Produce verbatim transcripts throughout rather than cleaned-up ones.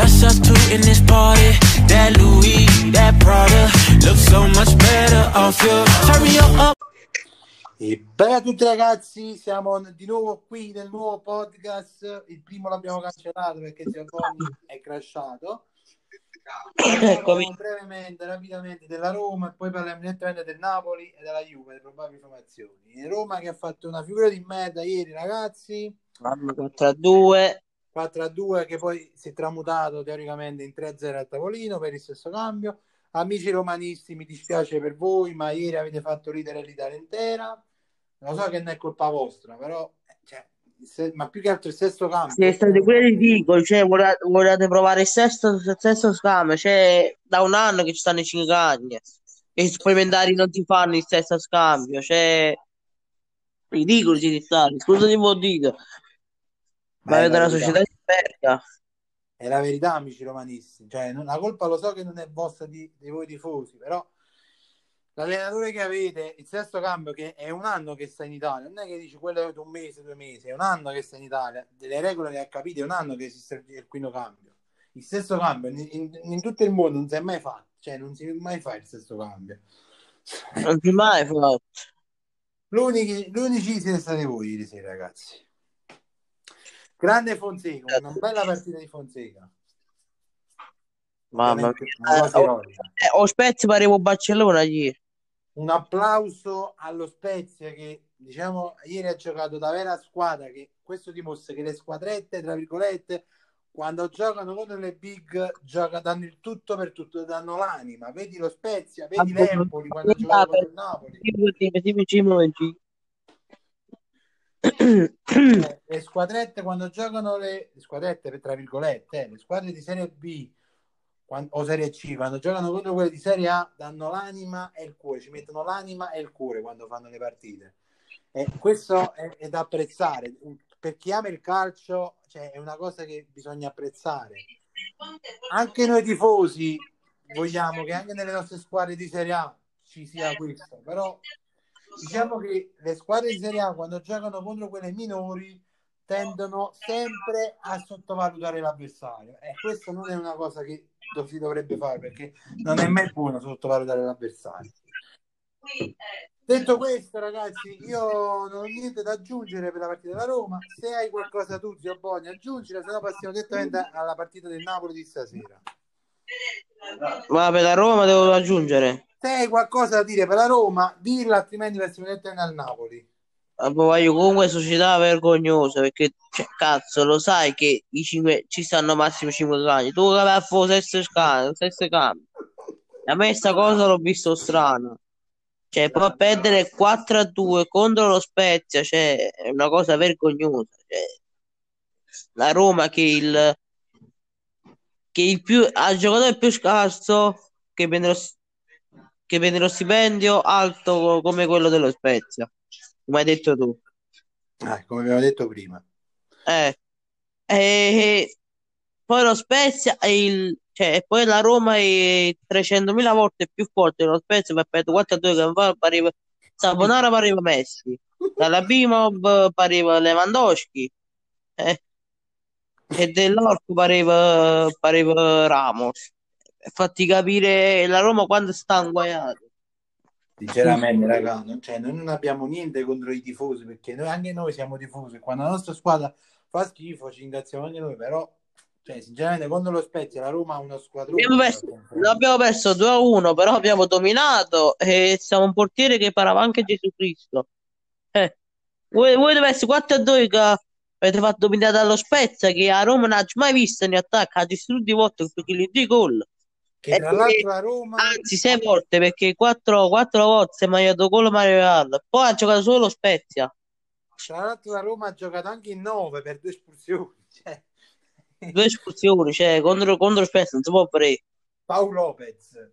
Just us two in this party. That Louis, that Prada, looks so much better off your... Turn me up. E bella a tutti ragazzi, siamo di nuovo qui nel nuovo podcast. Il primo l'abbiamo cancellato perché Giovanni è crashato. Parliamo brevemente, rapidamente della Roma e poi parliamo direttamente del Napoli e della Juve, le probabili formazioni. Roma che ha fatto una figura di merda ieri ragazzi, quattro a due quattro a due che poi si è tramutato teoricamente in tre a zero al tavolino per il stesso cambio. Amici romanisti, mi dispiace per voi, ma ieri avete fatto ridere l'Italia intera. Non so che non è colpa vostra, però cioè, se, ma più che altro il sesto cambio. Sì, state pure ridicoli, cioè, volete, volete provare il sesto, il sesto scambio, cioè da un anno che ci stanno i cinghiali e i supplementari non ti fanno il sesto scambio, cioè ridicoli siete stati, scusate un po' dito, ma, ma avete una società esperta. È la verità amici romanisti, cioè non, la colpa lo so che non è vostra di, di voi tifosi, però l'allenatore che avete, il sesto cambio che è un anno che sta in Italia, non è che dici quello è avuto un mese, due mesi, è un anno che sta in Italia, delle regole le ha capite, è un anno che esiste il quinto cambio. Il sesto cambio in, in, in tutto il mondo non si è mai fatto, cioè non si mai fa il sesto cambio. Non si mai fa. L'unici, l'unici siete stati voi ieri sera ragazzi. Grande Fonseca, una bella partita di Fonseca. Mamma mia. Eh, o Spezia parevo Barcellona ieri. Un applauso allo Spezia che, diciamo, ieri ha giocato da vera squadra, che questo dimostra che le squadrette, tra virgolette, quando giocano contro le big, giocano, danno il tutto per tutto, danno l'anima. Vedi lo Spezia, vedi ah, l'Empoli quando giocava per il Napoli. Eh, le squadrette quando giocano le, le squadrette tra virgolette eh, le squadre di Serie B quando, o Serie C quando giocano contro quelle di Serie A danno l'anima e il cuore, ci mettono l'anima e il cuore quando fanno le partite e questo è, è da apprezzare per chi ama il calcio, cioè, è una cosa che bisogna apprezzare. Anche noi tifosi vogliamo che anche nelle nostre squadre di Serie A ci sia questo, però diciamo che le squadre di Serie A quando giocano contro quelle minori tendono sempre a sottovalutare l'avversario e questo non è una cosa che si dovrebbe fare perché non è mai buono sottovalutare l'avversario. Detto questo ragazzi, io non ho niente da aggiungere per la partita della Roma. Se hai qualcosa tu Zio Boni aggiungere, se no passiamo direttamente alla partita del Napoli di stasera. Ma per la Roma devo aggiungere. Se hai qualcosa da dire per la Roma, dirla, altrimenti passiamo direttamente al Napoli. Ah, io comunque società vergognosa, perché cioè, cazzo, lo sai che i cinque, ci stanno massimo cinque anni. Tu che vai a fare il sesto cambio. A me sta cosa l'ho visto strana. Cioè, poi perdere quattro a due contro lo Spezia, cioè, è una cosa vergognosa. Cioè, la Roma che il che il più ha giocatore più scarso che prende lo che prende lo stipendio alto come quello dello Spezia, come hai detto tu. Ah, come abbiamo detto prima. Eh, eh, eh, poi lo Spezia e il, cioè, poi la Roma è trecentomila volte più forte dello Spezia, per perdere quattro a due che va, pareva Sabonara, pareva Messi, dalla Bimob pareva Lewandowski, eh, e dell'Orco pareva, pareva Ramos. Fatti capire la Roma quando sta inguaiata. Sinceramente, raga, non, cioè, noi non abbiamo niente contro i tifosi perché noi, anche noi siamo tifosi. Quando la nostra squadra fa schifo, ci ingazziamo anche noi. Però, cioè, sinceramente, contro lo Spezia, la Roma ha uno squadrone. Abbiamo perso, l'abbiamo perso due a uno, però abbiamo dominato e siamo un portiere che parava anche Gesù Cristo. Eh, voi, voi dovete essere quattro a due che avete fatto dominare dallo Spezia, che a Roma non ha mai visto in attacco, ha distrutto volte perché gli due gol. Che tra l'altro la Roma anzi sei volte perché quattro, quattro volte mi ha aiutato con Mario Rui, poi ha giocato solo Spezia. Tra l'altro la Roma ha giocato anche in nove per due espulsioni, cioè. due espulsioni cioè contro, contro Spezia non si può fare. Paolo Lopez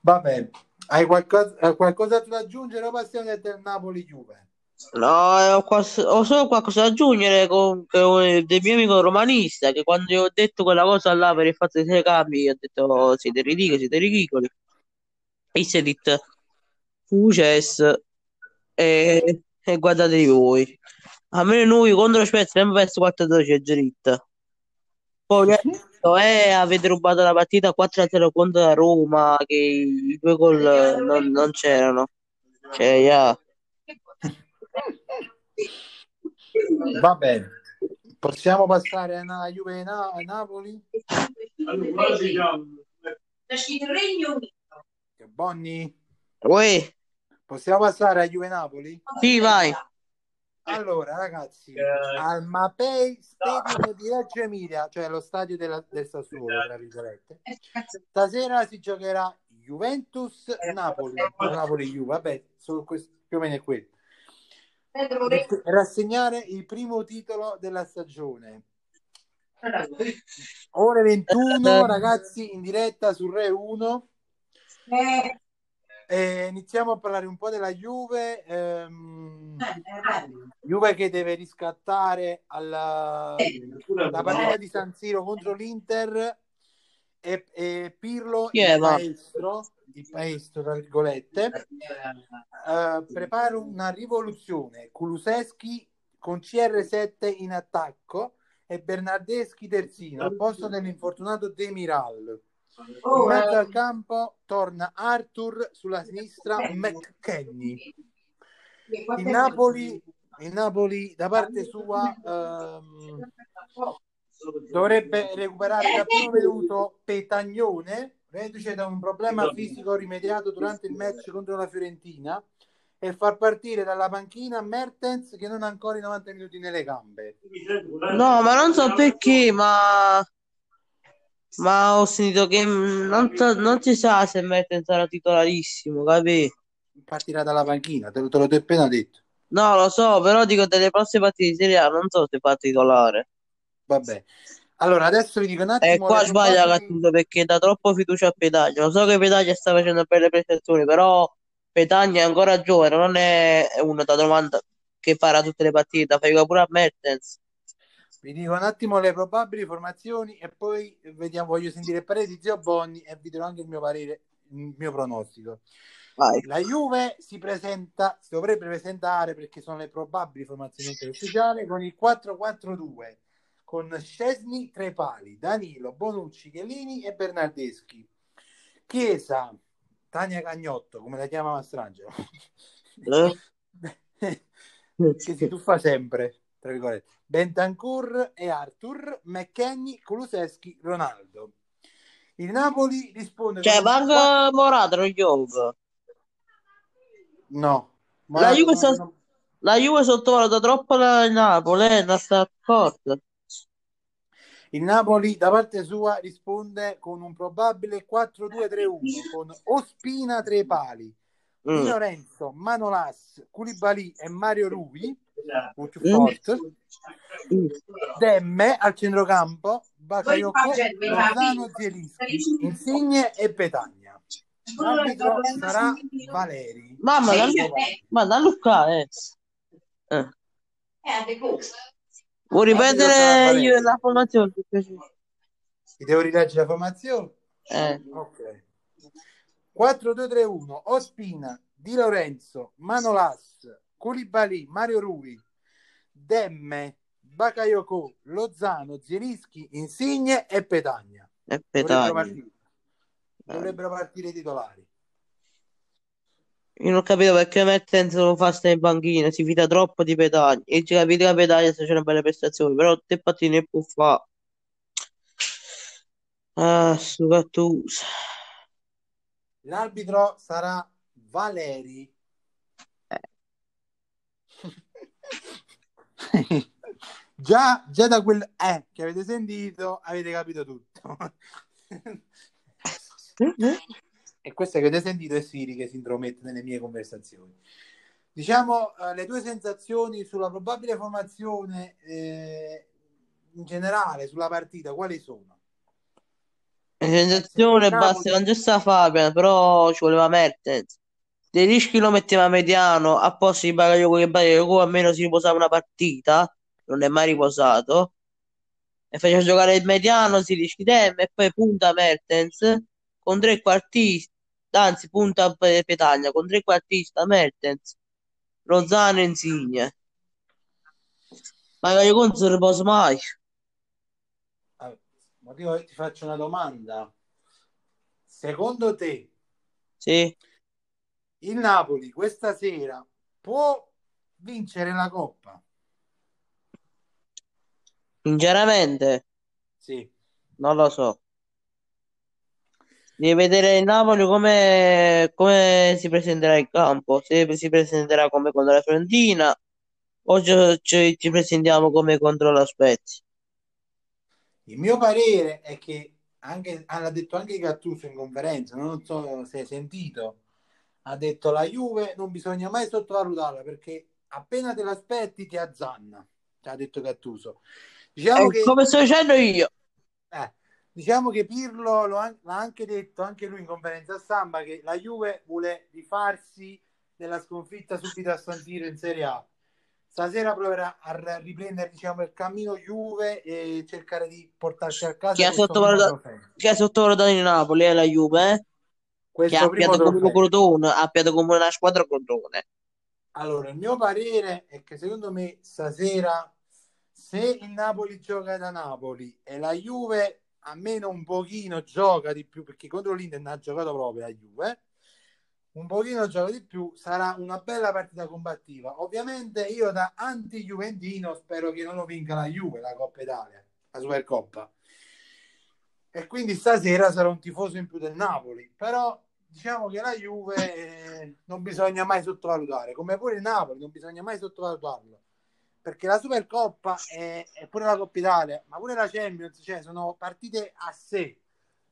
vabbè, hai qualcosa, qualcosa da aggiungere o passiamo del Napoli-Juve? No, ho, quals- ho solo qualcosa da aggiungere con, con del mio amico romanista che quando gli ho detto quella cosa là per il fatto dei cambi ho detto oh, siete ridicoli, siete ridicoli. Isedit, Fuces e, e guardatevi voi. almeno noi contro lo Spezia abbiamo perso quattro a dodici e giritta. Poi eh, avete rubato la partita quattro a zero contro la Roma, che i due gol non, non c'erano. Cioè, yeah. Va bene, possiamo passare a una Juve na- a Napoli. Allora, si chiama Regno Unito. Bonni. Uè. Possiamo passare a Juve Napoli? Sì, vai. Allora, ragazzi, eh, al Mapei Stadio di Reggio Emilia, cioè lo stadio della, del Sassuolo, tra virgolette, stasera si giocherà Juventus-Napoli. Napoli-Juve, vabbè, solo questo, più o meno è quello. Per rassegnare il primo titolo della stagione. Ore ventuno, ragazzi, in diretta su Rai uno. Eh. Eh, iniziamo a parlare un po' della Juve. Ehm, Juve che deve riscattare alla, la partita di San Siro contro l'Inter, e, e Pirlo, yeah, il maestro, il maestro tra virgolette, eh, prepara una rivoluzione. Kulusewski con C R sette in attacco e Bernardeschi terzino al posto dell'infortunato Demiral. In mezzo al campo torna Arthur, sulla sinistra McKennie. Il Napoli, il Napoli da parte sua ehm, dovrebbe recuperare da provveduto Petagnone, reduce da un problema fisico rimediato durante il match contro la Fiorentina, e far partire dalla panchina Mertens, che non ha ancora i novanta minuti nelle gambe. No, ma non so perché, ma... ma ho sentito che non, t- non si sa se Mertens sarà titolarissimo, capì? Partirà dalla panchina, te, te l'ho appena detto. No, lo so, però dico delle prossime partite di Serie A non so se fa titolare. Vabbè, allora adesso vi dico un attimo. E qua sbaglia Gattuso, perché dà troppo fiducia a Petagna. Lo so che Petagna sta facendo belle prestazioni, però Petagna è ancora giovane, non è uno da domanda che farà tutte le partite, fa pure a Mertens. Vi dico un attimo le probabili formazioni e poi vediamo, voglio sentire il parere di Zio Bonni e vi do anche il mio parere, il mio pronostico. Vai. La Juve si presenta, si dovrebbe presentare, perché sono le probabili formazioni ufficiali, con il quattro quattro due, con Szczęsny, Trepali, Danilo, Bonucci, Chiellini e Bernardeschi. Chiesa, Tania Cagnotto, come la chiama Mastrangelo, eh? Che si tuffa sempre, tra virgolette, Bentancur e Arthur, McKennie, Kulusevski, Ronaldo. Il Napoli risponde, cioè manca quattro... Morata, non gioca. No, Morata, la Juve, so... non... la Juve sottovaluta troppo la Napoli, eh, non sta accorta. Il Napoli da parte sua risponde con un probabile quattro due tre uno con Ospina, Trepali, Di Lorenzo, Manolas, Koulibaly e Mario Rui. Molto forte. Mm. Demme al centrocampo, Bakayoko, Lozano, Zielinski, Insigne e Petagna. L'arbitro sarà Valeri. Mamma, la, ma da Luca eh. Eh. Vuoi ripetere io la formazione? Ti devo rileggere la formazione? Eh. Ok. quattro due tre uno, Ospina, Di Lorenzo, Manolas, Koulibaly, Mario Rui, Demme, Bakayoko, Lozano, Zielinski, Insigne e Petagna. E Petagna. Dovrebbero partire, dovrebbero partire i titolari. Io non capito perché Mertens lo fa stare in panchina, si fida troppo di Petagna. E ci capite che Petagna sta facendo belle prestazioni, però te partite ne può fare. Ah, su Gattuso. L'arbitro sarà Valeri. già, già da quel eh che avete sentito avete capito tutto. E questo che avete sentito è Siri che si intromette nelle mie conversazioni. Diciamo eh, le tue sensazioni sulla probabile formazione, eh, in generale sulla partita, quali sono? La sensazione basta, non c'è sta Fabian, però ci voleva Mertens. Dei rischi lo metteva mediano, a posto di Bakayoko, che Bakayoko almeno si riposava una partita, non è mai riposato, e faceva giocare il mediano, si rischi Demme, e poi punta Mertens con tre quartisti, anzi punta Petagna con tre quartista Mertens, Lozano e Insigne. Ma io non riposo mai. Ah, ma io ti faccio una domanda. Secondo te, sì, il Napoli questa sera può vincere la Coppa? Sinceramente, sì, non lo so. Devi vedere il Napoli come, come si presenterà in campo. Se si presenterà come contro la Fiorentina o ci, ci, ci presentiamo come contro la Spezia. Il mio parere è che, anche l'ha detto anche Gattuso in conferenza, non so se hai sentito, ha detto la Juve non bisogna mai sottovalutarla perché appena te l'aspetti ti azzanna, ha detto Gattuso. Diciamo che, come sto dicendo io. Eh, diciamo che Pirlo lo ha, l'ha anche detto anche lui in conferenza stampa che la Juve vuole rifarsi della sconfitta subito a San Siro in Serie A. Stasera proverà a riprendere, diciamo, il cammino Juve e cercare di portarsi a casa. Chi ha sottovalutato il Napoli è la Juve, eh? Questo che ha appiato come Crotone, ha appiato come una squadra Crotone. Allora, il mio parere è che secondo me stasera, se il Napoli gioca da Napoli e la Juve almeno un pochino gioca di più, perché contro l'Inter non ha giocato proprio la Juve, un pochino gioca di più, sarà una bella partita combattiva. Ovviamente io da anti-juventino spero che non lo vinca la Juve, la Coppa Italia, la Supercoppa. E quindi stasera sarà un tifoso in più del Napoli. Però diciamo che la Juve eh, non bisogna mai sottovalutare, come pure il Napoli non bisogna mai sottovalutarlo, perché la Supercoppa è, è pure la Coppa Italia, ma pure la Champions, cioè sono partite a sé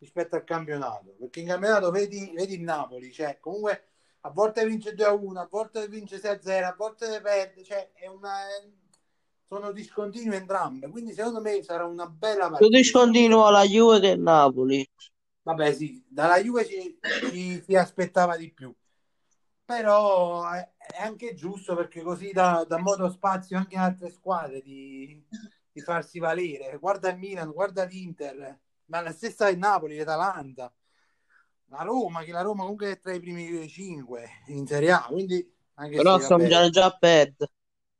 rispetto al campionato, perché in campionato vedi, vedi il Napoli, cioè comunque a volte vince due a uno, a volte vince sei a zero, a volte perde, cioè è una, è, sono discontinue entrambe, quindi secondo me sarà una bella partita. Più discontinua la Juve che il Napoli. Vabbè sì, dalla Juve ci, ci, si aspettava di più, però è, è anche giusto perché così dà, dà modo spazio anche a altre squadre di, di farsi valere. Guarda il Milan, guarda l'Inter, ma la stessa è Napoli, l'Atalanta, la Roma, che la Roma comunque è tra i primi cinque in Serie A, quindi anche però se, sono vabbè, già a perdere,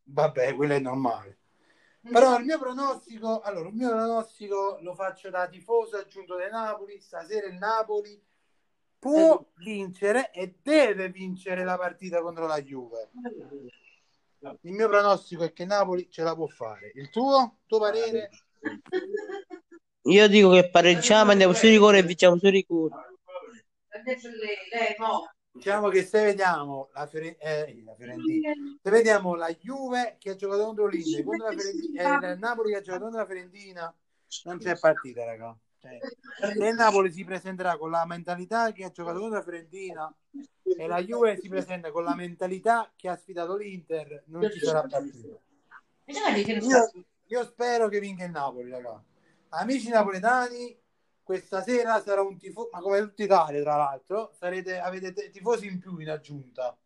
vabbè, quello è normale. Però il mio pronostico, allora il mio pronostico lo faccio da tifoso aggiunto del Napoli. Stasera il Napoli può vincere e deve vincere la partita contro la Juve. Il mio pronostico è che Napoli ce la può fare. Il tuo? Tuo parere? Io dico che pareggiamo, andiamo sui rigori e vinciamo sui rigori. Diciamo che se vediamo la, Fiore... eh, la Fiorentina, se vediamo la Juve che ha giocato contro l'Inter, contro la Fiorentina, eh, il Napoli che ha giocato contro la Fiorentina, non c'è partita, raga. Cioè, il Napoli si presenterà con la mentalità che ha giocato contro la Fiorentina e la Juve si presenta con la mentalità che ha sfidato l'Inter, non ci sarà partita. Io, io spero che vinca il Napoli, raga. Amici napoletani, questa sera sarà un tifoso, ma come tutta Italia tra l'altro, sarete, avete t- tifosi in più in aggiunta,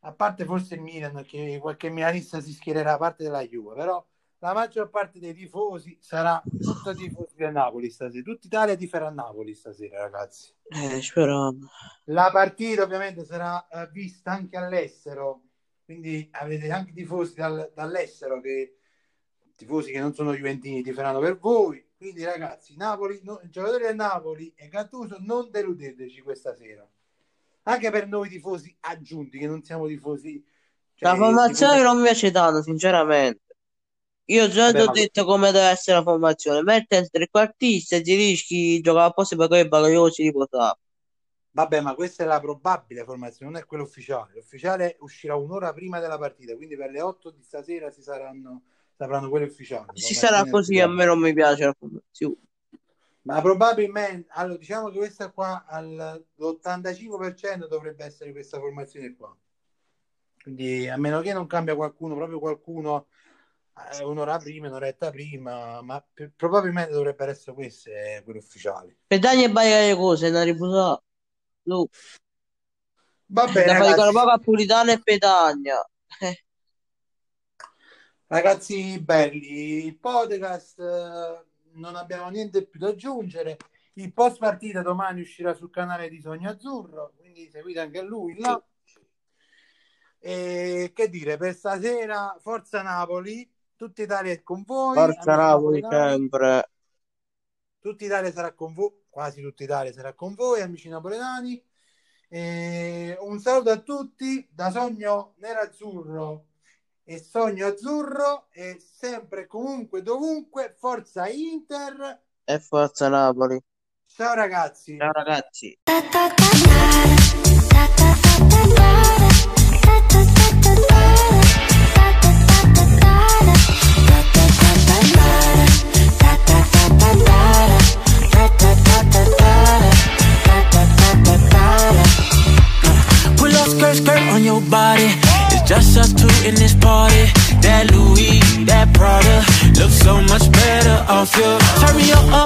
a parte forse il Milan, che qualche milanista si schiererà a parte della Juve, però la maggior parte dei tifosi sarà tutta tifosi del Napoli stasera, tutta Italia tiferà a Napoli stasera, ragazzi. Eh, speriamo. La partita ovviamente sarà vista anche all'estero, quindi avete anche tifosi dal, dall'estero che... tifosi che non sono juventini tiferanno per voi, quindi ragazzi, Napoli, no, il giocatore del Napoli e Gattuso, non deludeteci questa sera, anche per noi tifosi aggiunti che non siamo tifosi, cioè, la formazione tifosi... non mi piace tanto sinceramente, io già ti ho ma... detto come deve essere la formazione: Mertens trequartista, Zirischi giocava a posto perché il Bakayoko si riposava. Vabbè, ma questa è la probabile formazione, non è quella ufficiale. L'ufficiale uscirà un'ora prima della partita, quindi per le otto di stasera si saranno sapranno quelli ufficiali. Ci sarà così, a me non mi piace la formazione. Ma probabilmente, allora diciamo che questa qua all'ottantacinque per cento dovrebbe essere questa formazione qua. Quindi a meno che non cambia qualcuno, proprio qualcuno eh, un'ora prima, un'oretta prima, ma per, probabilmente dovrebbero essere queste eh, quelle ufficiali. Petagna e Bakayoko se ne riposa. No. Va bene, la fai con a Puritano e Petagna. Eh. Ragazzi belli, il podcast eh, non abbiamo niente più da aggiungere. Il post partita domani uscirà sul canale di Sogno Azzurro, quindi seguite anche lui là. E che dire, per stasera forza Napoli, Tutta Italia è con voi. Forza Napoli sempre. Tutta Italia sarà con voi, quasi tutta Italia sarà con voi, amici napoletani. E un saluto a tutti da Sogno Nerazzurro e Sogno Azzurro, e sempre comunque dovunque Forza Inter e Forza Napoli. Ciao ragazzi. Ciao ragazzi. Skirt, skirt on your body. It's just us two in this party. That Louis, that Prada, looks so much better off you. Turn me up.